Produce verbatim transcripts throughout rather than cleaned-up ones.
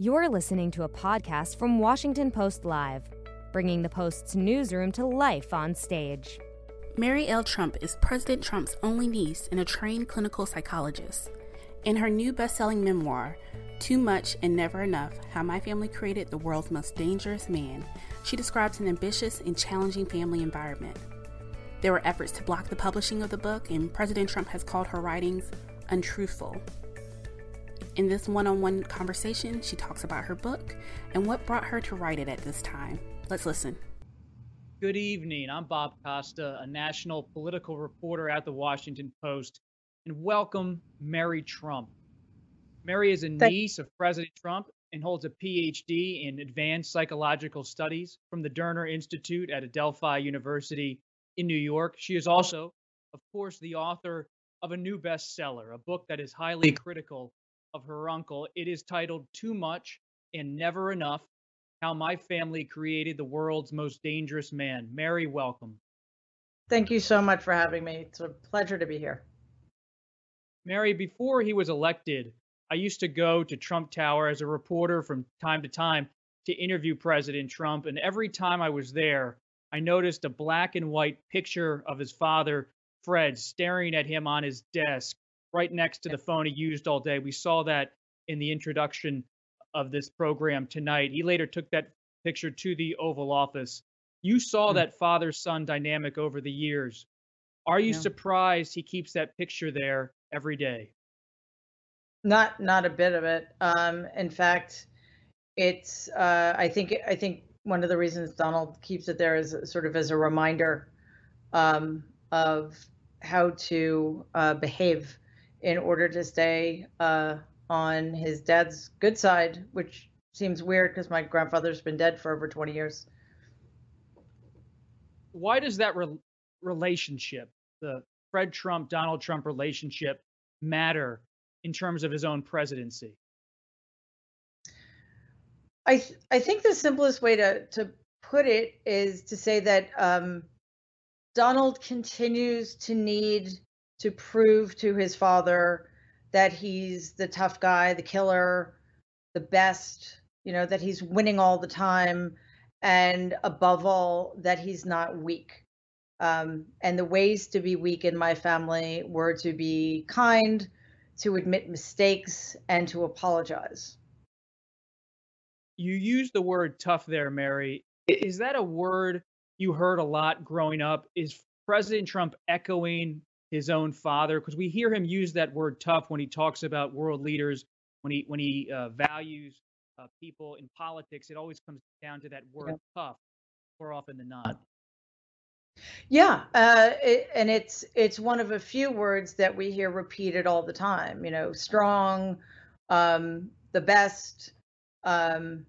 You're listening to a podcast from Washington Post Live, bringing the Post's newsroom to life on stage. Mary L. Trump is President Trump's only niece and a trained clinical psychologist. In her new best-selling memoir, Too Much and Never Enough: How My Family Created the World's Most Dangerous Man, she describes an ambitious and challenging family environment. There were efforts to block the publishing of the book, and President Trump has called her writings untruthful. In this one-on-one conversation, she talks about her book and what brought her to write it at this time. Let's listen. Good evening. I'm Bob Costa, a national political reporter at the Washington Post, and welcome Mary Trump. Mary is a niece of President Trump and holds a P H D in advanced psychological studies from the Derner Institute at Adelphi University in New York. She is also, of course, the author of a new bestseller, a book that is highly critical of her uncle. It is titled Too Much and Never Enough: How My Family Created the World's Most Dangerous Man. Mary, welcome. Thank you so much for having me. It's a pleasure to be here. Mary, before he was elected, I used to go to Trump Tower as a reporter from time to time to interview President Trump. And every time I was there, I noticed a black and white picture of his father, Fred, staring at him on his desk, right next to the phone he used all day. We saw that in the introduction of this program tonight. He later took that picture to the Oval Office. You saw mm. that father-son dynamic over the years. Are you yeah. surprised he keeps that picture there every day? Not, not a bit of it. Um, in fact, it's. Uh, I think. I think one of the reasons Donald keeps it there is sort of as a reminder um, of how to uh, behave in order to stay uh, on his dad's good side, which seems weird because my grandfather's been dead for over twenty years. Why does that re- relationship, the Fred Trump, Donald Trump relationship, matter in terms of his own presidency? I th- I think the simplest way to, to put it is to say that um, Donald continues to need to prove to his father that he's the tough guy, the killer, the best, you know, that he's winning all the time, and above all, that he's not weak. Um, and the ways to be weak in my family were to be kind, to admit mistakes, and to apologize. You used the word tough there, Mary. Is that a word you heard a lot growing up? Is President Trump echoing his own father? Because we hear him use that word tough when he talks about world leaders, when he when he uh, values uh, people in politics. It always comes down to that word yeah. tough more often than not. Yeah, uh, it, and it's it's one of a few words that we hear repeated all the time. You know, strong, um, the best. Um,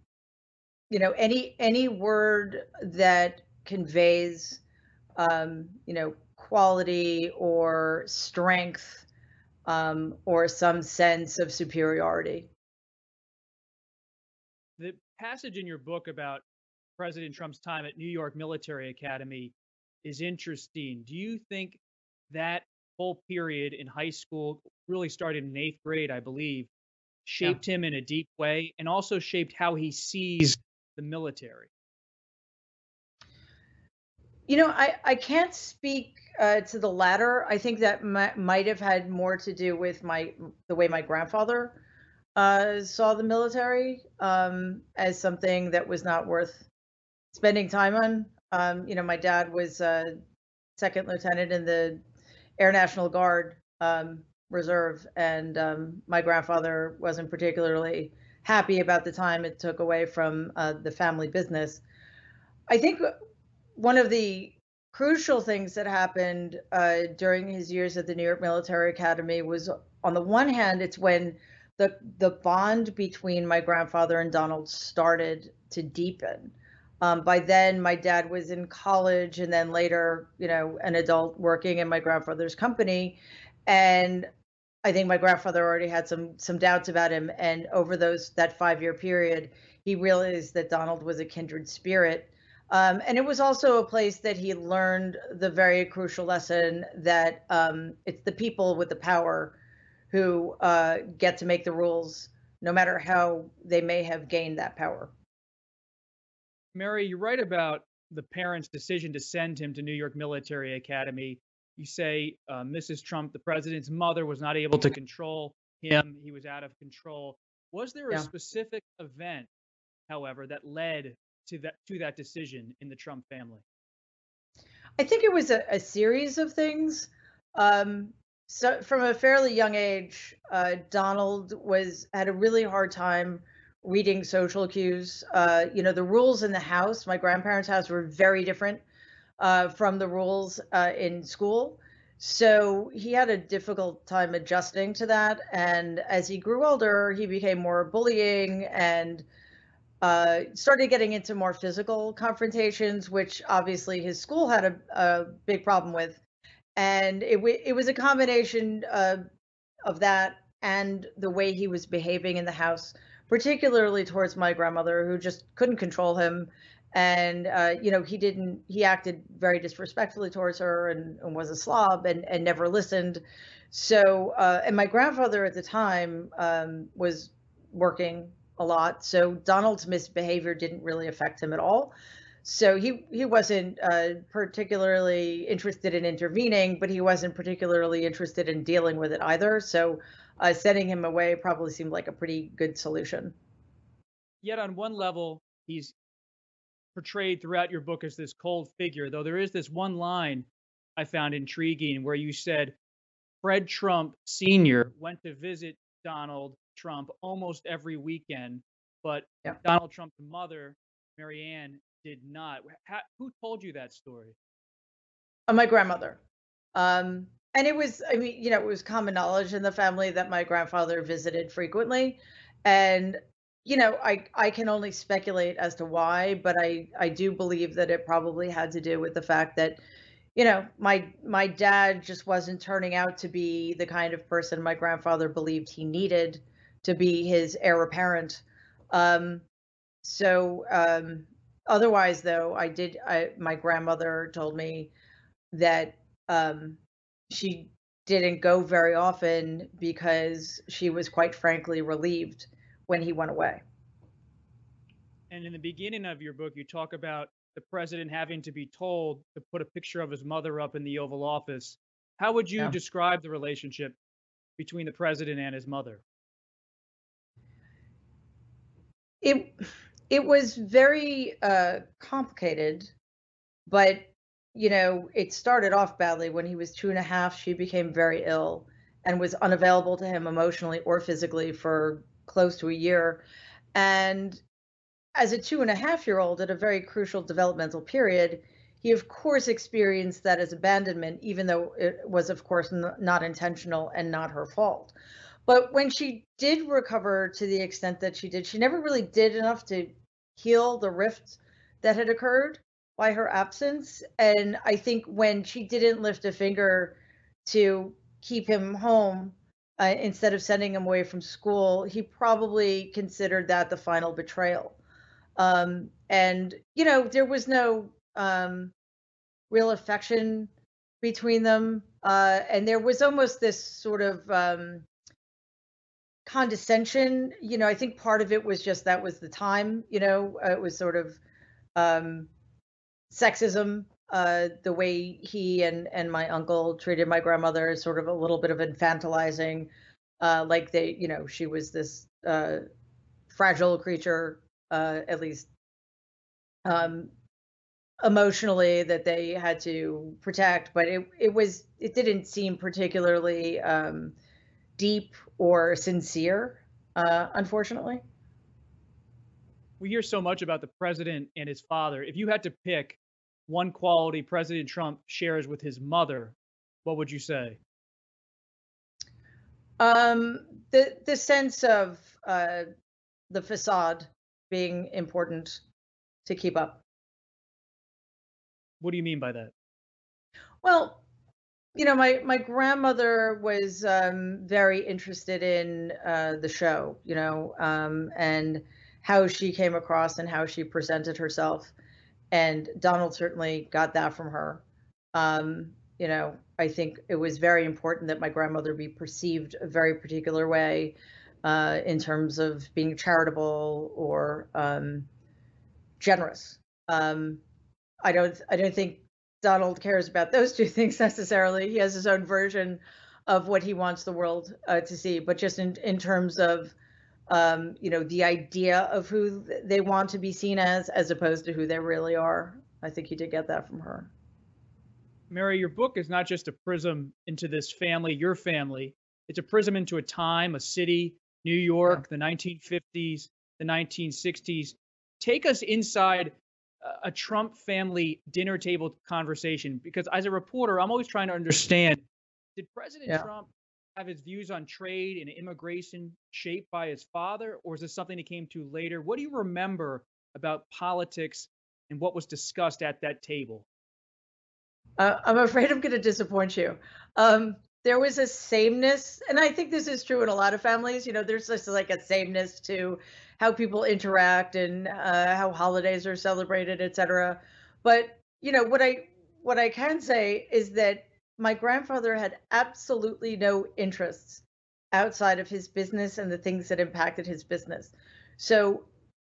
you know, any any word that conveys, um, you know, quality or strength um, or some sense of superiority. The passage in your book about President Trump's time at New York Military Academy is interesting. Do you think that whole period in high school, really started in eighth grade, I believe, shaped yeah. him in a deep way and also shaped how he sees the military? You know, I, I can't speak uh, to the latter. I think that m- might have had more to do with my the way my grandfather uh, saw the military um, as something that was not worth spending time on. Um, you know, my dad was a second lieutenant in the Air National Guard um, Reserve, and um, my grandfather wasn't particularly happy about the time it took away from uh, the family business. I think one of the crucial things that happened uh, during his years at the New York Military Academy was, on the one hand, it's when the the bond between my grandfather and Donald started to deepen. Um, by then, my dad was in college and then later, you know, an adult working in my grandfather's company. And I think my grandfather already had some some doubts about him. And over those that five-year period, he realized that Donald was a kindred spirit. Um, and it was also a place that he learned the very crucial lesson that um, it's the people with the power who uh, get to make the rules no matter how they may have gained that power. Mary, you write about the parents' decision to send him to New York Military Academy. You say uh, Missus Trump, the president's mother, was not able to control him. He was out of control. Was there a yeah. specific event, however, that led to that to that decision in the Trump family? I think it was a, a series of things. Um, so from a fairly young age, uh, Donald was had a really hard time reading social cues. Uh, you know, the rules in the house, my grandparents' house, were very different uh, from the rules uh, in school. So he had a difficult time adjusting to that. And as he grew older, he became more bullying and uh, started getting into more physical confrontations, which obviously his school had a, a big problem with. And it, w it was a combination uh, of that and the way he was behaving in the house, particularly towards my grandmother, who just couldn't control him. And, uh, you know, he didn't, he acted very disrespectfully towards her and, and was a slob and, and never listened. So, uh, and my grandfather at the time um, was working a lot. So Donald's misbehavior didn't really affect him at all. So he, he wasn't uh, particularly interested in intervening, but he wasn't particularly interested in dealing with it either. So uh, sending him away probably seemed like a pretty good solution. Yet on one level, he's portrayed throughout your book as this cold figure, though there is this one line I found intriguing where you said Fred Trump Senior went to visit Donald Trump almost every weekend, but yeah. Donald Trump's mother, Maryanne, did not. How, who told you that story? Uh, my grandmother. Um, and it was, I mean, you know, it was common knowledge in the family that my grandfather visited frequently. And you know, I, I can only speculate as to why, but I, I do believe that it probably had to do with the fact that, you know, my my dad just wasn't turning out to be the kind of person my grandfather believed he needed to be his heir apparent. Um, so um, otherwise, though, I did, I, my grandmother told me that um, she didn't go very often because she was quite frankly relieved when he went away. And in the beginning of your book, you talk about the president having to be told to put a picture of his mother up in the Oval Office. How would you yeah. describe the relationship between the president and his mother? It, it was very uh, complicated, but you know, it started off badly. When he was two and a half, she became very ill and was unavailable to him emotionally or physically for close to a year. And as a two and a half year old at a very crucial developmental period, he of course experienced that as abandonment, even though it was of course not intentional and not her fault. But when she did recover to the extent that she did, she never really did enough to heal the rift that had occurred by her absence. And I think when she didn't lift a finger to keep him home, Uh, instead of sending him away from school, he probably considered that the final betrayal. Um, and, you know, there was no um, real affection between them. Uh, and there was almost this sort of um, condescension. You know, I think part of it was just that was the time, you know, uh, it was sort of um, sexism. Uh, the way he and, and my uncle treated my grandmother is sort of a little bit of infantilizing, uh, like they, you know, she was this uh, fragile creature, uh, at least um, emotionally, that they had to protect. But it, it was, it didn't seem particularly um, deep or sincere, uh, unfortunately. We hear so much about the president and his father. If you had to pick one quality President Trump shares with his mother, what would you say? Um, the the sense of uh, the facade being important to keep up. What do you mean by that? Well, you know, my my grandmother was um, very interested in uh, the show, you know, um, and how she came across and how she presented herself. And Donald certainly got that from her. Um, you know, I think it was very important that my grandmother be perceived a very particular way. uh, in terms of being charitable or um, generous. Um, I don't I don't think Donald cares about those two things necessarily. He has his own version of what he wants the world uh, to see, but just in, in terms of um, you know, the idea of who they want to be seen as, as opposed to who they really are. I think he did get that from her. Mary, your book is not just a prism into this family, your family. It's a prism into a time, a city, New York, yeah. the nineteen fifties, the nineteen sixties. Take us inside a Trump family dinner table conversation, because as a reporter, I'm always trying to understand, did President yeah. Trump have his views on trade and immigration shaped by his father, or is this something he came to later? What do you remember about politics and what was discussed at that table? Uh, I'm afraid I'm going to disappoint you. Um, there was a sameness, and I think this is true in a lot of families. You know, there's just like a sameness to how people interact and uh, how holidays are celebrated, et cetera. But, you know, what I what I can say is that my grandfather had absolutely no interests outside of his business and the things that impacted his business. So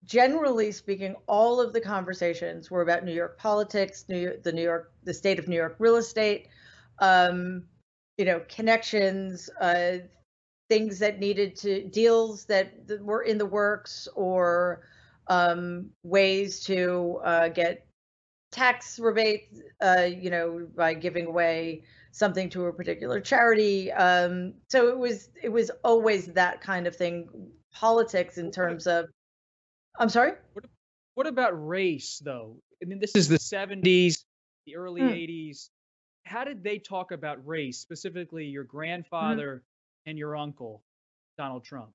generally speaking, all of the conversations were about New York politics, New York, the New York, the state of New York real estate, um, you know, connections, uh, things that needed to, deals that, that were in the works, or um, ways to uh, get tax rebates, uh, you know, by giving away something to a particular charity. Um, so it was, it was always that kind of thing. Politics in terms of, I'm sorry? What, what about race, though? I mean, this is the seventies, the early mm. eighties. How did they talk about race, specifically your grandfather mm. and your uncle, Donald Trump?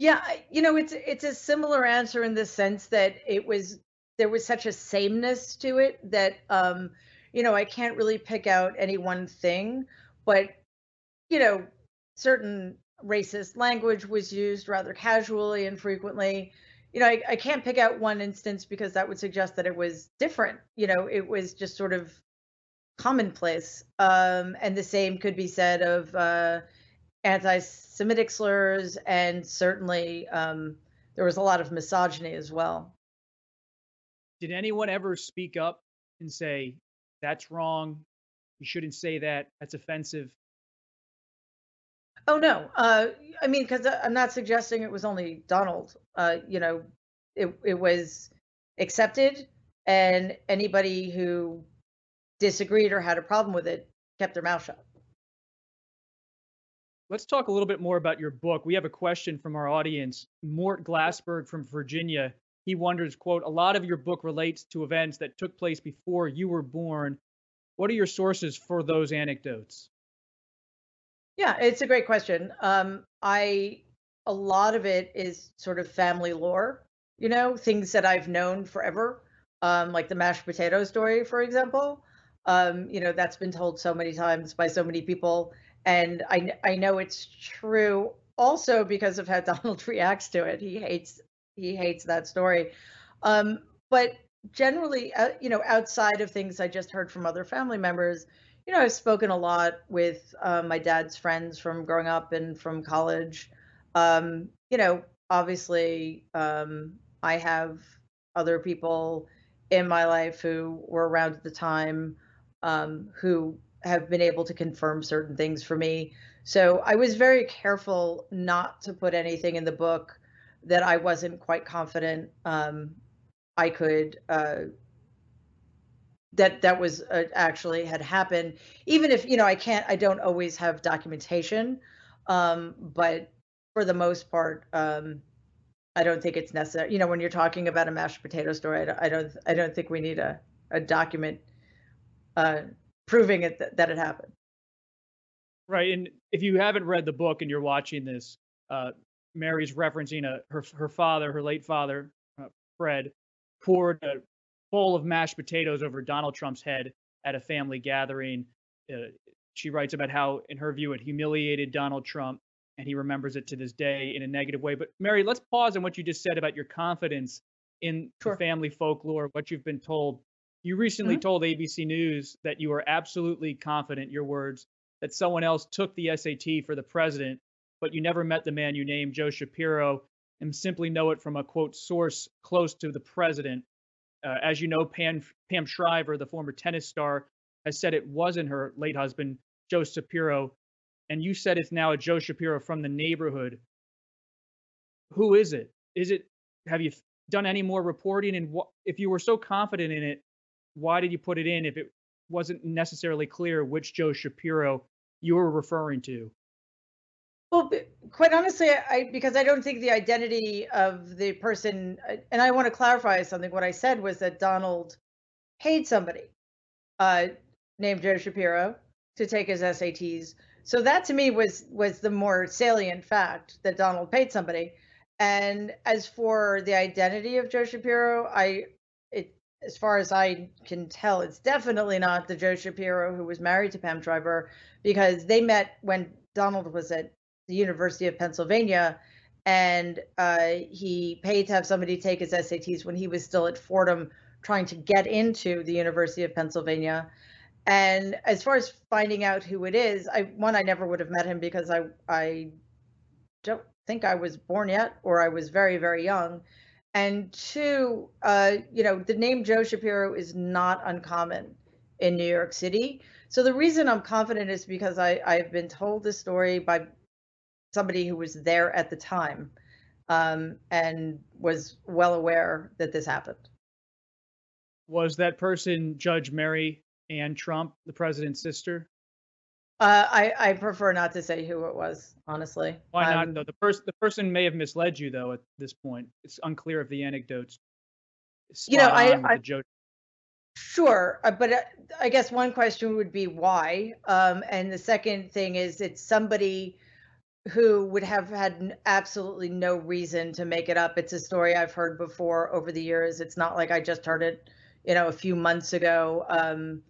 Yeah, you know, it's it's a similar answer in the sense that it was, there was such a sameness to it that, um, you know, I can't really pick out any one thing, but, you know, certain racist language was used rather casually and frequently. You know, I, I can't pick out one instance because that would suggest that it was different. You know, it was just sort of commonplace. Um, and the same could be said of uh, anti-Semitic slurs, and certainly um, there was a lot of misogyny as well. Did anyone ever speak up and say, that's wrong, you shouldn't say that, that's offensive? Oh, no. Uh, I mean, because I'm not suggesting it was only Donald. Uh, you know, it, it was accepted, and anybody who disagreed or had a problem with it kept their mouth shut. Let's talk a little bit more about your book. We have a question from our audience. Mort Glassberg from Virginia, he wonders, quote, a lot of your book relates to events that took place before you were born. What are your sources for those anecdotes? Yeah, it's a great question. Um, I, a lot of it is sort of family lore, you know, things that I've known forever, um, like the mashed potato story, for example. Um, you know, that's been told so many times by so many people. And I, I know it's true also because of how Donald reacts to it. He hates, he hates that story. Um, but generally, uh, you know, outside of things I just heard from other family members, you know, I've spoken a lot with uh, my dad's friends from growing up and from college. Um, you know, obviously, um, I have other people in my life who were around at the time um, who have been able to confirm certain things for me. So I was very careful not to put anything in the book that I wasn't quite confident um, I could uh, that that was uh, actually had happened, even if, you know, I can't, I don't always have documentation, um, but for the most part, um, I don't think it's necessary. You know, when you're talking about a mashed potato story, I don't, I don't, I don't think we need a, a document uh, proving it th that it happened. Right, and if you haven't read the book and you're watching this, uh, Mary's referencing a, her, her father, her late father, uh, Fred, poured a bowl of mashed potatoes over Donald Trump's head at a family gathering. Uh, she writes about how, in her view, it humiliated Donald Trump, and he remembers it to this day in a negative way. But Mary, let's pause on what you just said about your confidence in sure. family folklore, what you've been told. You recently mm-hmm. told A B C News that you were absolutely confident, your words, that someone else took the S A T for the president but you never met the man you named, Joe Shapiro, and simply know it from a, quote, source close to the president. Uh, as you know, Pam, Pam Shriver, the former tennis star, has said it wasn't her late husband, Joe Shapiro, and you said it's now a Joe Shapiro from the neighborhood. Who is it? Is it? Have you done any more reporting? And what, if you were so confident in it, why did you put it in if it wasn't necessarily clear which Joe Shapiro you were referring to? Well, quite honestly, I because I don't think the identity of the person, and I want to clarify something. What I said was that Donald paid somebody uh, named Joe Shapiro to take his S A Ts. So that to me was was the more salient fact, that Donald paid somebody. And as for the identity of Joe Shapiro, I, it, as far as I can tell, it's definitely not the Joe Shapiro who was married to Pam Shriver, because they met when Donald was at the University of Pennsylvania, and uh, he paid to have somebody take his S A Ts when he was still at Fordham trying to get into the University of Pennsylvania. And as far as finding out who it is, I, one, I never would have met him because I, I don't think I was born yet, or I was very, very young. And two, uh, you know, the name Joe Shapiro is not uncommon in New York City. So the reason I'm confident is because I, I've been told this story by somebody who was there at the time um, and was well aware that this happened. Was that person Judge Mary Ann Trump, the president's sister? Uh, I, I prefer not to say who it was, honestly. Why um, not? Though? The, pers the person may have misled you, though, at this point. It's unclear if the anecdotes. Spot you know, I. I sure. But I, I guess one question would be why. Um, and the second thing is it's somebody who would have had absolutely no reason to make it up. It's a story I've heard before over the years. It's not like I just heard it, you know, a few months ago. Um,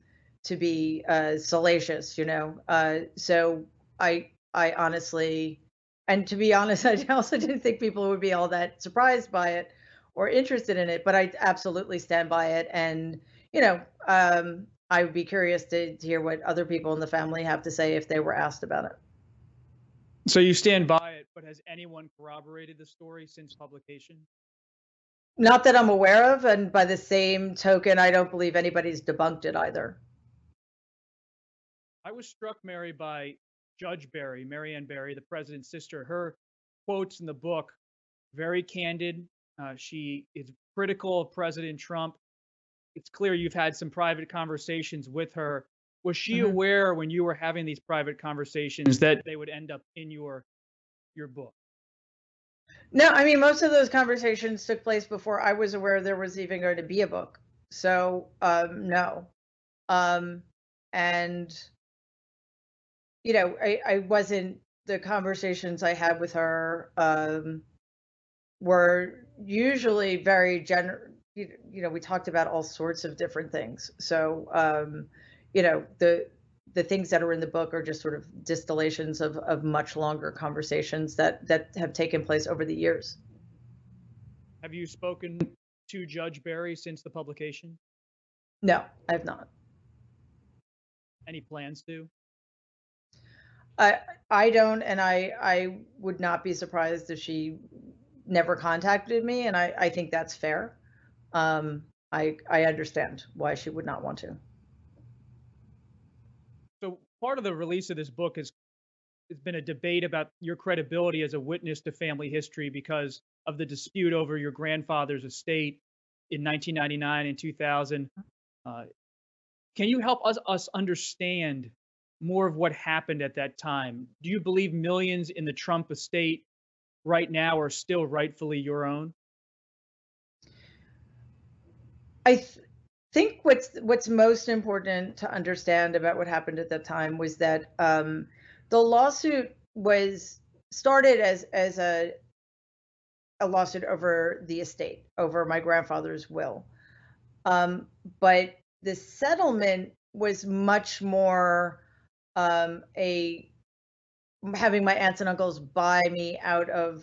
to be uh, salacious, you know. Uh, so I, I honestly, and to be honest, I also didn't think people would be all that surprised by it or interested in it, but I absolutely stand by it. And, you know, um, I would be curious to, to hear what other people in the family have to say if they were asked about it. So you stand by it, but has anyone corroborated the story since publication? Not that I'm aware of, and by the same token, I don't believe anybody's debunked it either. I was struck, Mary, by Judge Barry, Maryanne Barry, the president's sister. Her quotes in the book, very candid. Uh, she is critical of President Trump. It's clear you've had some private conversations with her. Was she mm-hmm. aware when you were having these private conversations that they would end up in your your book? No, I mean, most of those conversations took place before I was aware there was even going to be a book. So, um, no. Um, and... You know, I, I wasn't, the conversations I had with her um, were usually very general. You, you know, we talked about all sorts of different things. So, um, you know, the the things that are in the book are just sort of distillations of, of much longer conversations that, that have taken place over the years. Have you spoken to Judge Barry since the publication? No, I have not. Any plans to? I, I don't, and I, I would not be surprised if she never contacted me, and I, I think that's fair. Um, I, I understand why she would not want to. So part of the release of this book has been a debate about your credibility as a witness to family history because of the dispute over your grandfather's estate in nineteen ninety-nine and two thousand. Uh, can you help us, us understand more of what happened at that time? Do you believe millions in the Trump estate right now are still rightfully your own? I th think what's what's most important to understand about what happened at that time was that um, the lawsuit was started as as a a lawsuit over the estate, over my grandfather's will, um, but the settlement was much more Um, a having my aunts and uncles buy me out of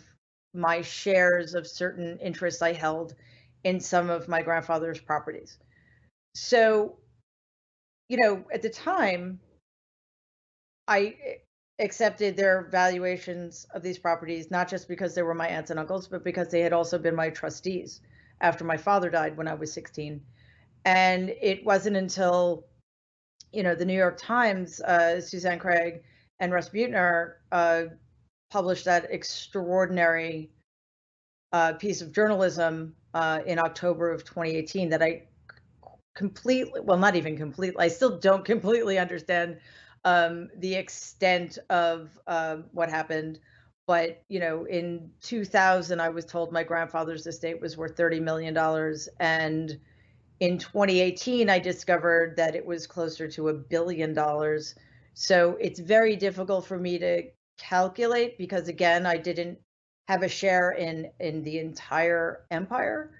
my shares of certain interests I held in some of my grandfather's properties. So, you know, at the time, I accepted their valuations of these properties, not just because they were my aunts and uncles, but because they had also been my trustees after my father died when I was sixteen. And it wasn't until, you know, the New York Times, uh, Suzanne Craig and Russ Buettner uh, published that extraordinary uh, piece of journalism uh, in October of twenty eighteen that I completely, well, not even completely, I still don't completely understand um, the extent of uh, what happened. But, you know, in two thousand, I was told my grandfather's estate was worth thirty million dollars. And in twenty eighteen, I discovered that it was closer to a billion dollars. So it's very difficult for me to calculate because, again, I didn't have a share in, in the entire empire.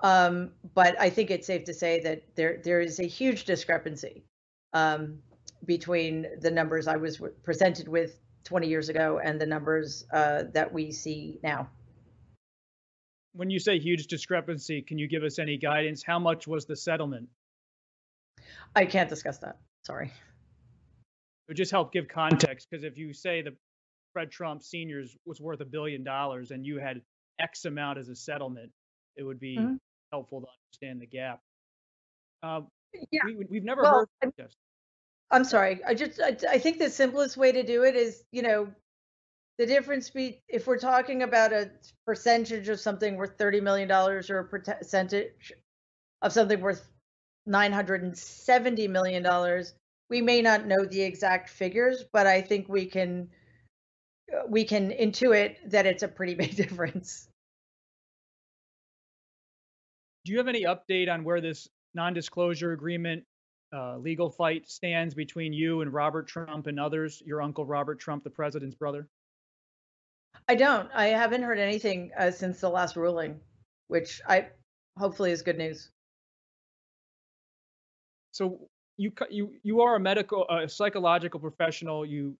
Um, but I think it's safe to say that there there is a huge discrepancy um, between the numbers I was presented with twenty years ago and the numbers uh, that we see now. When you say huge discrepancy, can you give us any guidance? How much was the settlement? I can't discuss that. Sorry. It would just help give context, because if you say the Fred Trump Senior's was worth a billion dollars and you had X amount as a settlement, it would be mm-hmm. helpful to understand the gap. Uh, yeah. we, we've never well, heard of this. I'm sorry. I just I, I think the simplest way to do it is, you know, the difference be if we're talking about a percentage of something worth thirty million dollars or a percentage of something worth nine hundred seventy million dollars, we may not know the exact figures, but I think we can we can intuit that it's a pretty big difference. Do you have any update on where this non-disclosure agreement uh, legal fight stands between you and Robert Trump and others, your uncle Robert Trump, the president's brother? I don't. I haven't heard anything uh, since the last ruling, which I hopefully is good news. So you you you are a medical, a psychological professional. You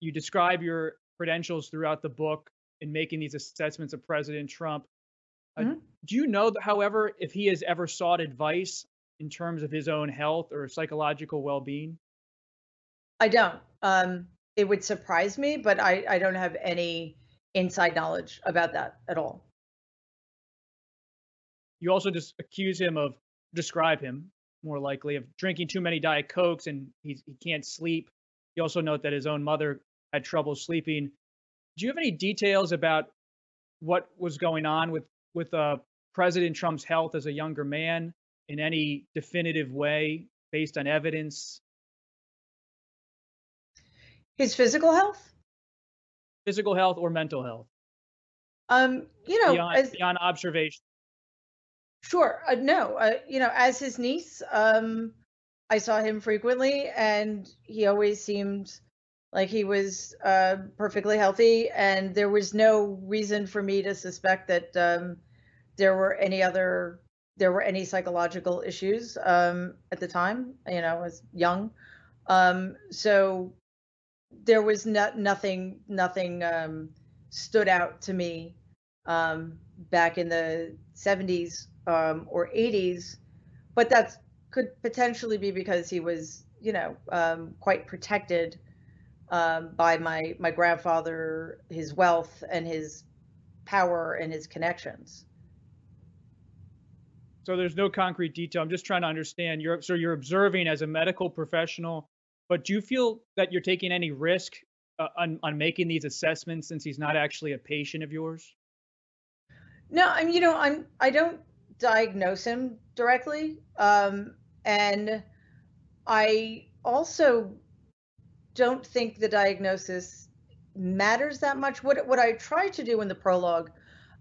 you describe your credentials throughout the book in making these assessments of President Trump. Uh, mm-hmm. Do you know, however, if he has ever sought advice in terms of his own health or psychological well-being? I don't. Um, it would surprise me, but I, I don't have any inside knowledge about that at all. You also just accuse him of, describe him more likely, of drinking too many Diet Cokes and he, he can't sleep. You also note that his own mother had trouble sleeping. Do you have any details about what was going on with with uh, President Trump's health as a younger man in any definitive way based on evidence? His physical health? Physical health or mental health? Um, you know, beyond, as, beyond observation. Sure. Uh, no, uh, you know, as his niece, um, I saw him frequently and he always seemed like he was uh, perfectly healthy, and there was no reason for me to suspect that um, there were any other, there were any psychological issues um, at the time. You know, I was young, um, so there was no, nothing, nothing um, stood out to me um, back in the seventies um, or eighties, but that could potentially be because he was, you know, um, quite protected Um, by my my grandfather, his wealth and his power and his connections. So there's no concrete detail. I'm just trying to understand. You're, so you're observing as a medical professional, but do you feel that you're taking any risk uh, on, on making these assessments since he's not actually a patient of yours? No, I'm, you know, I'm, I don't diagnose him directly. Um, and I also don't think the diagnosis matters that much. What what I try to do in the prologue,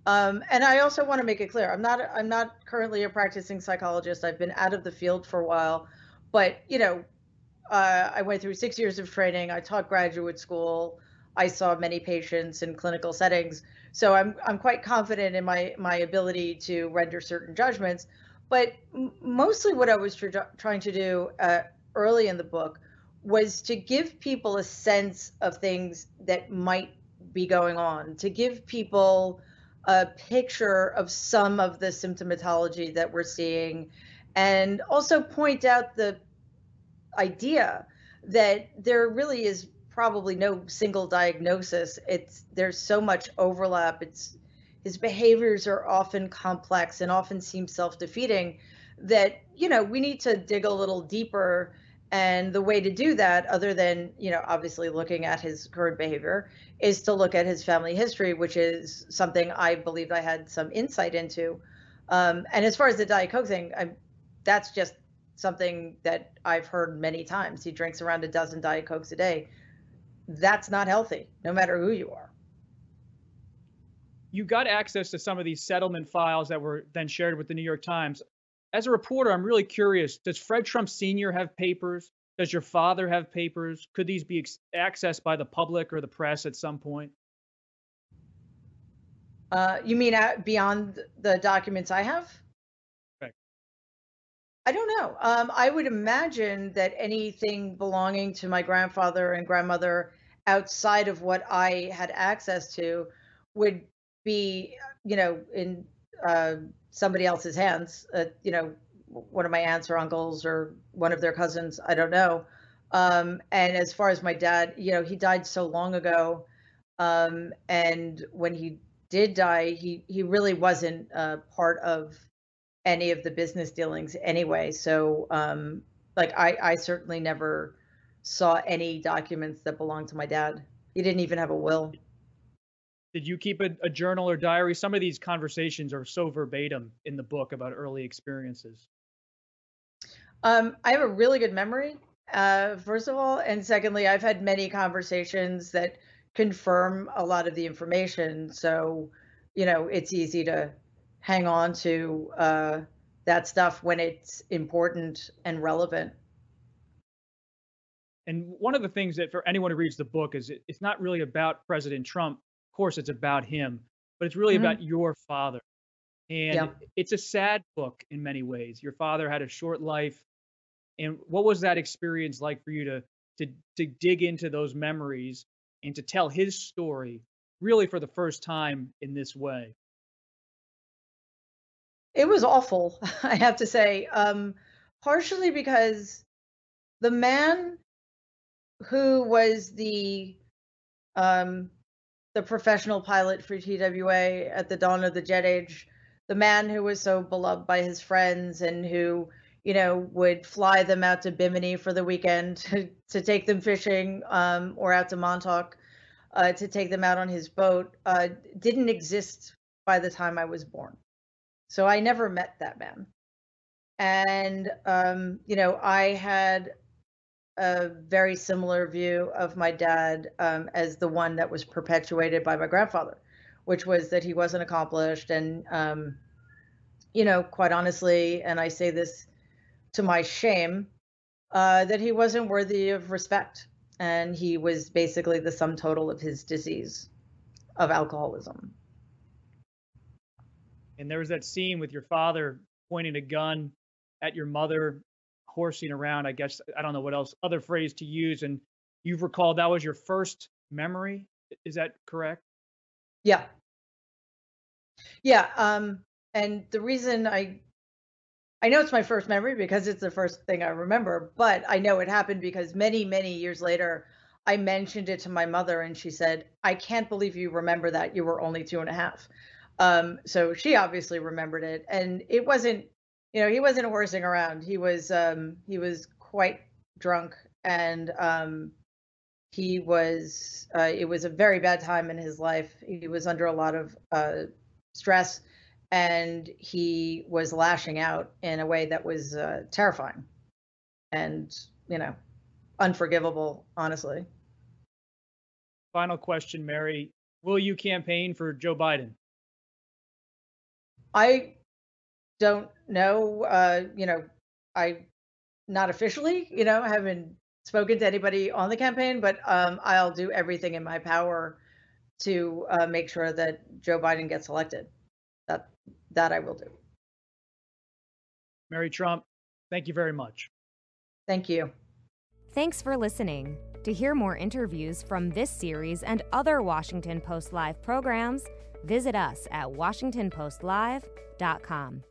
um, and I also want to make it clear, I'm not I'm not currently a practicing psychologist. I've been out of the field for a while, but you know, uh, I went through six years of training. I taught graduate school. I saw many patients in clinical settings, so I'm I'm quite confident in my my ability to render certain judgments. But mostly, what I was tr trying to do uh, early in the book was to give people a sense of things that might be going on, to give people a picture of some of the symptomatology that we're seeing, and also point out the idea that there really is probably no single diagnosis. It's there's so much overlap. It's his behaviors are often complex and often seem self-defeating that, you know, we need to dig a little deeper. And the way to do that, other than, you know, obviously looking at his current behavior, is to look at his family history, which is something I believed I had some insight into. Um, and as far as the Diet Coke thing, I'm, that's just something that I've heard many times. He drinks around a dozen Diet Cokes a day. That's not healthy, no matter who you are. You got access to some of these settlement files that were then shared with the New York Times. As a reporter, I'm really curious, does Fred Trump Senior have papers? Does your father have papers? Could these be accessed by the public or the press at some point? Uh, you mean beyond the documents I have? Okay. I don't know. Um, I would imagine that anything belonging to my grandfather and grandmother outside of what I had access to would be, you know, in uh, somebody else's hands, uh, you know, one of my aunts or uncles or one of their cousins, I don't know. Um, and as far as my dad, you know, he died so long ago. Um, and when he did die, he, he really wasn't uh, part of any of the business dealings anyway. So um, like I, I certainly never saw any documents that belonged to my dad. He didn't even have a will. Did you keep a, a journal or diary? Some of these conversations are so verbatim in the book about early experiences. Um, I have a really good memory, uh, first of all. And secondly, I've had many conversations that confirm a lot of the information. So, you know, it's easy to hang on to uh, that stuff when it's important and relevant. And one of the things that for anyone who reads the book is it, it's not really about President Trump. Course it's about him, but it's really mm-hmm. about your father. And yeah. It's a sad book in many ways. Your father had a short life. And what was that experience like for you to to to dig into those memories and to tell his story really for the first time in this way? It was awful, I have to say, um, partially because the man who was the um the professional pilot for T W A at the dawn of the jet age, the man who was so beloved by his friends and who, you know, would fly them out to Bimini for the weekend to, to take them fishing um, or out to Montauk uh, to take them out on his boat, uh, didn't exist by the time I was born. So I never met that man. And, um, you know, I had a very similar view of my dad um, as the one that was perpetuated by my grandfather, which was that he wasn't accomplished. And, um, you know, quite honestly, and I say this to my shame, uh, that he wasn't worthy of respect. And he was basically the sum total of his disease of alcoholism. And there was that scene with your father pointing a gun at your mother, horsing around, I guess, I don't know what else, other phrase to use. And you've recalled that was your first memory. Is that correct? Yeah. Yeah. Um, and the reason I, I know it's my first memory because it's the first thing I remember, but I know it happened because many, many years later, I mentioned it to my mother and she said, I can't believe you remember that. You were only two and a half. Um, so she obviously remembered it, and it wasn't, you know, he wasn't horsing around. He was um, he was quite drunk, and um, he was. Uh, it was a very bad time in his life. He was under a lot of uh, stress, and he was lashing out in a way that was uh, terrifying, and you know, unforgivable. Honestly. Final question, Mary: will you campaign for Joe Biden? I. Don't know, uh, you know, I not officially, you know, haven't spoken to anybody on the campaign, but um, I'll do everything in my power to uh, make sure that Joe Biden gets elected. That that I will do. Mary Trump, thank you very much. Thank you. Thanks for listening. To hear more interviews from this series and other Washington Post Live programs, visit us at washington post live dot com.